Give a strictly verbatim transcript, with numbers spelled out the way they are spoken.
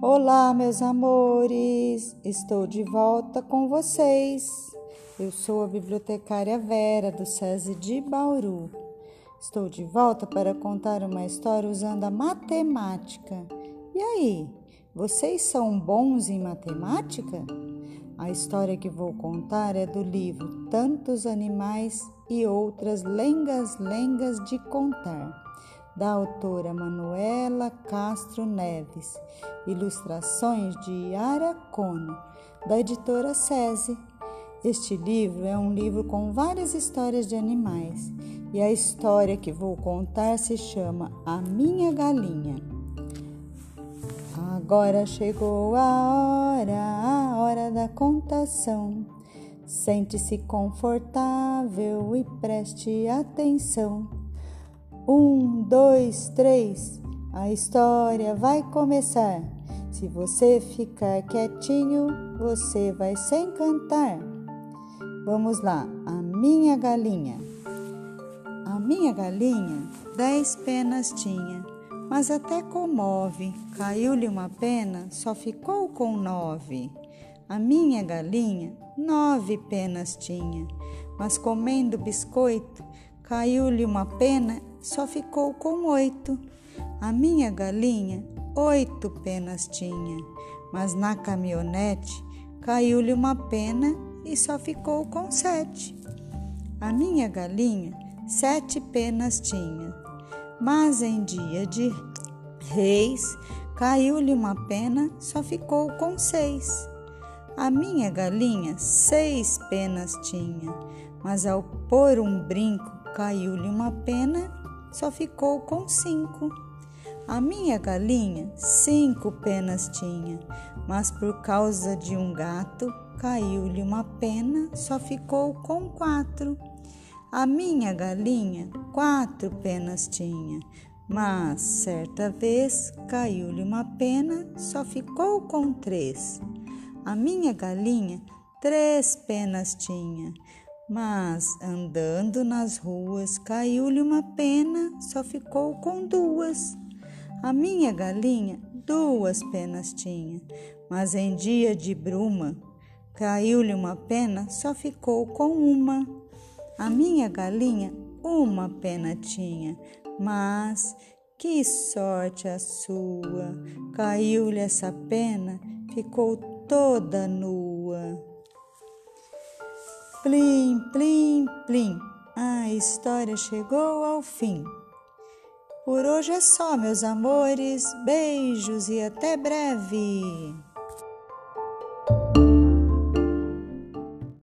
Olá, meus amores, estou de volta com vocês. Eu sou a bibliotecária Vera, do SESE de Bauru. Estou de volta para contar uma história usando a matemática. E aí, vocês são bons em matemática? A história que vou contar é do livro Tantos Animais e Outras Lengas Lengas de Contar, da autora Manuela Castro Neves, ilustrações de Aracono, da editora SESE. Este livro é um livro com várias histórias de animais, e a história que vou contar se chama A Minha Galinha. Agora chegou a hora, a hora da contação. Sente-se confortável e preste atenção. Um, dois, três, a história vai começar. Se você ficar quietinho, você vai se encantar. Vamos lá, a minha galinha. A minha galinha dez penas tinha, mas até comove. Caiu-lhe uma pena, só ficou com nove. A minha galinha nove penas tinha, mas comendo biscoito, caiu-lhe uma pena, só ficou com oito. A minha galinha oito penas tinha, mas na caminhonete, caiu-lhe uma pena e só ficou com sete. A minha galinha sete penas tinha, mas em dia de reis, caiu-lhe uma pena, só ficou com seis. A minha galinha seis penas tinha, mas ao pôr um brinco, caiu-lhe uma pena, só ficou com cinco. A minha galinha cinco penas tinha, mas por causa de um gato, caiu-lhe uma pena, só ficou com quatro. A minha galinha quatro penas tinha, mas certa vez caiu-lhe uma pena, só ficou com três. A minha galinha três penas tinha, mas andando nas ruas, caiu-lhe uma pena, só ficou com duas. A minha galinha duas penas tinha, mas em dia de bruma, caiu-lhe uma pena, só ficou com uma. A minha galinha uma pena tinha, mas que sorte a sua! Caiu-lhe essa pena, ficou toda nua. Plim, plim, plim, a história chegou ao fim. Por hoje é só, meus amores, beijos e até breve!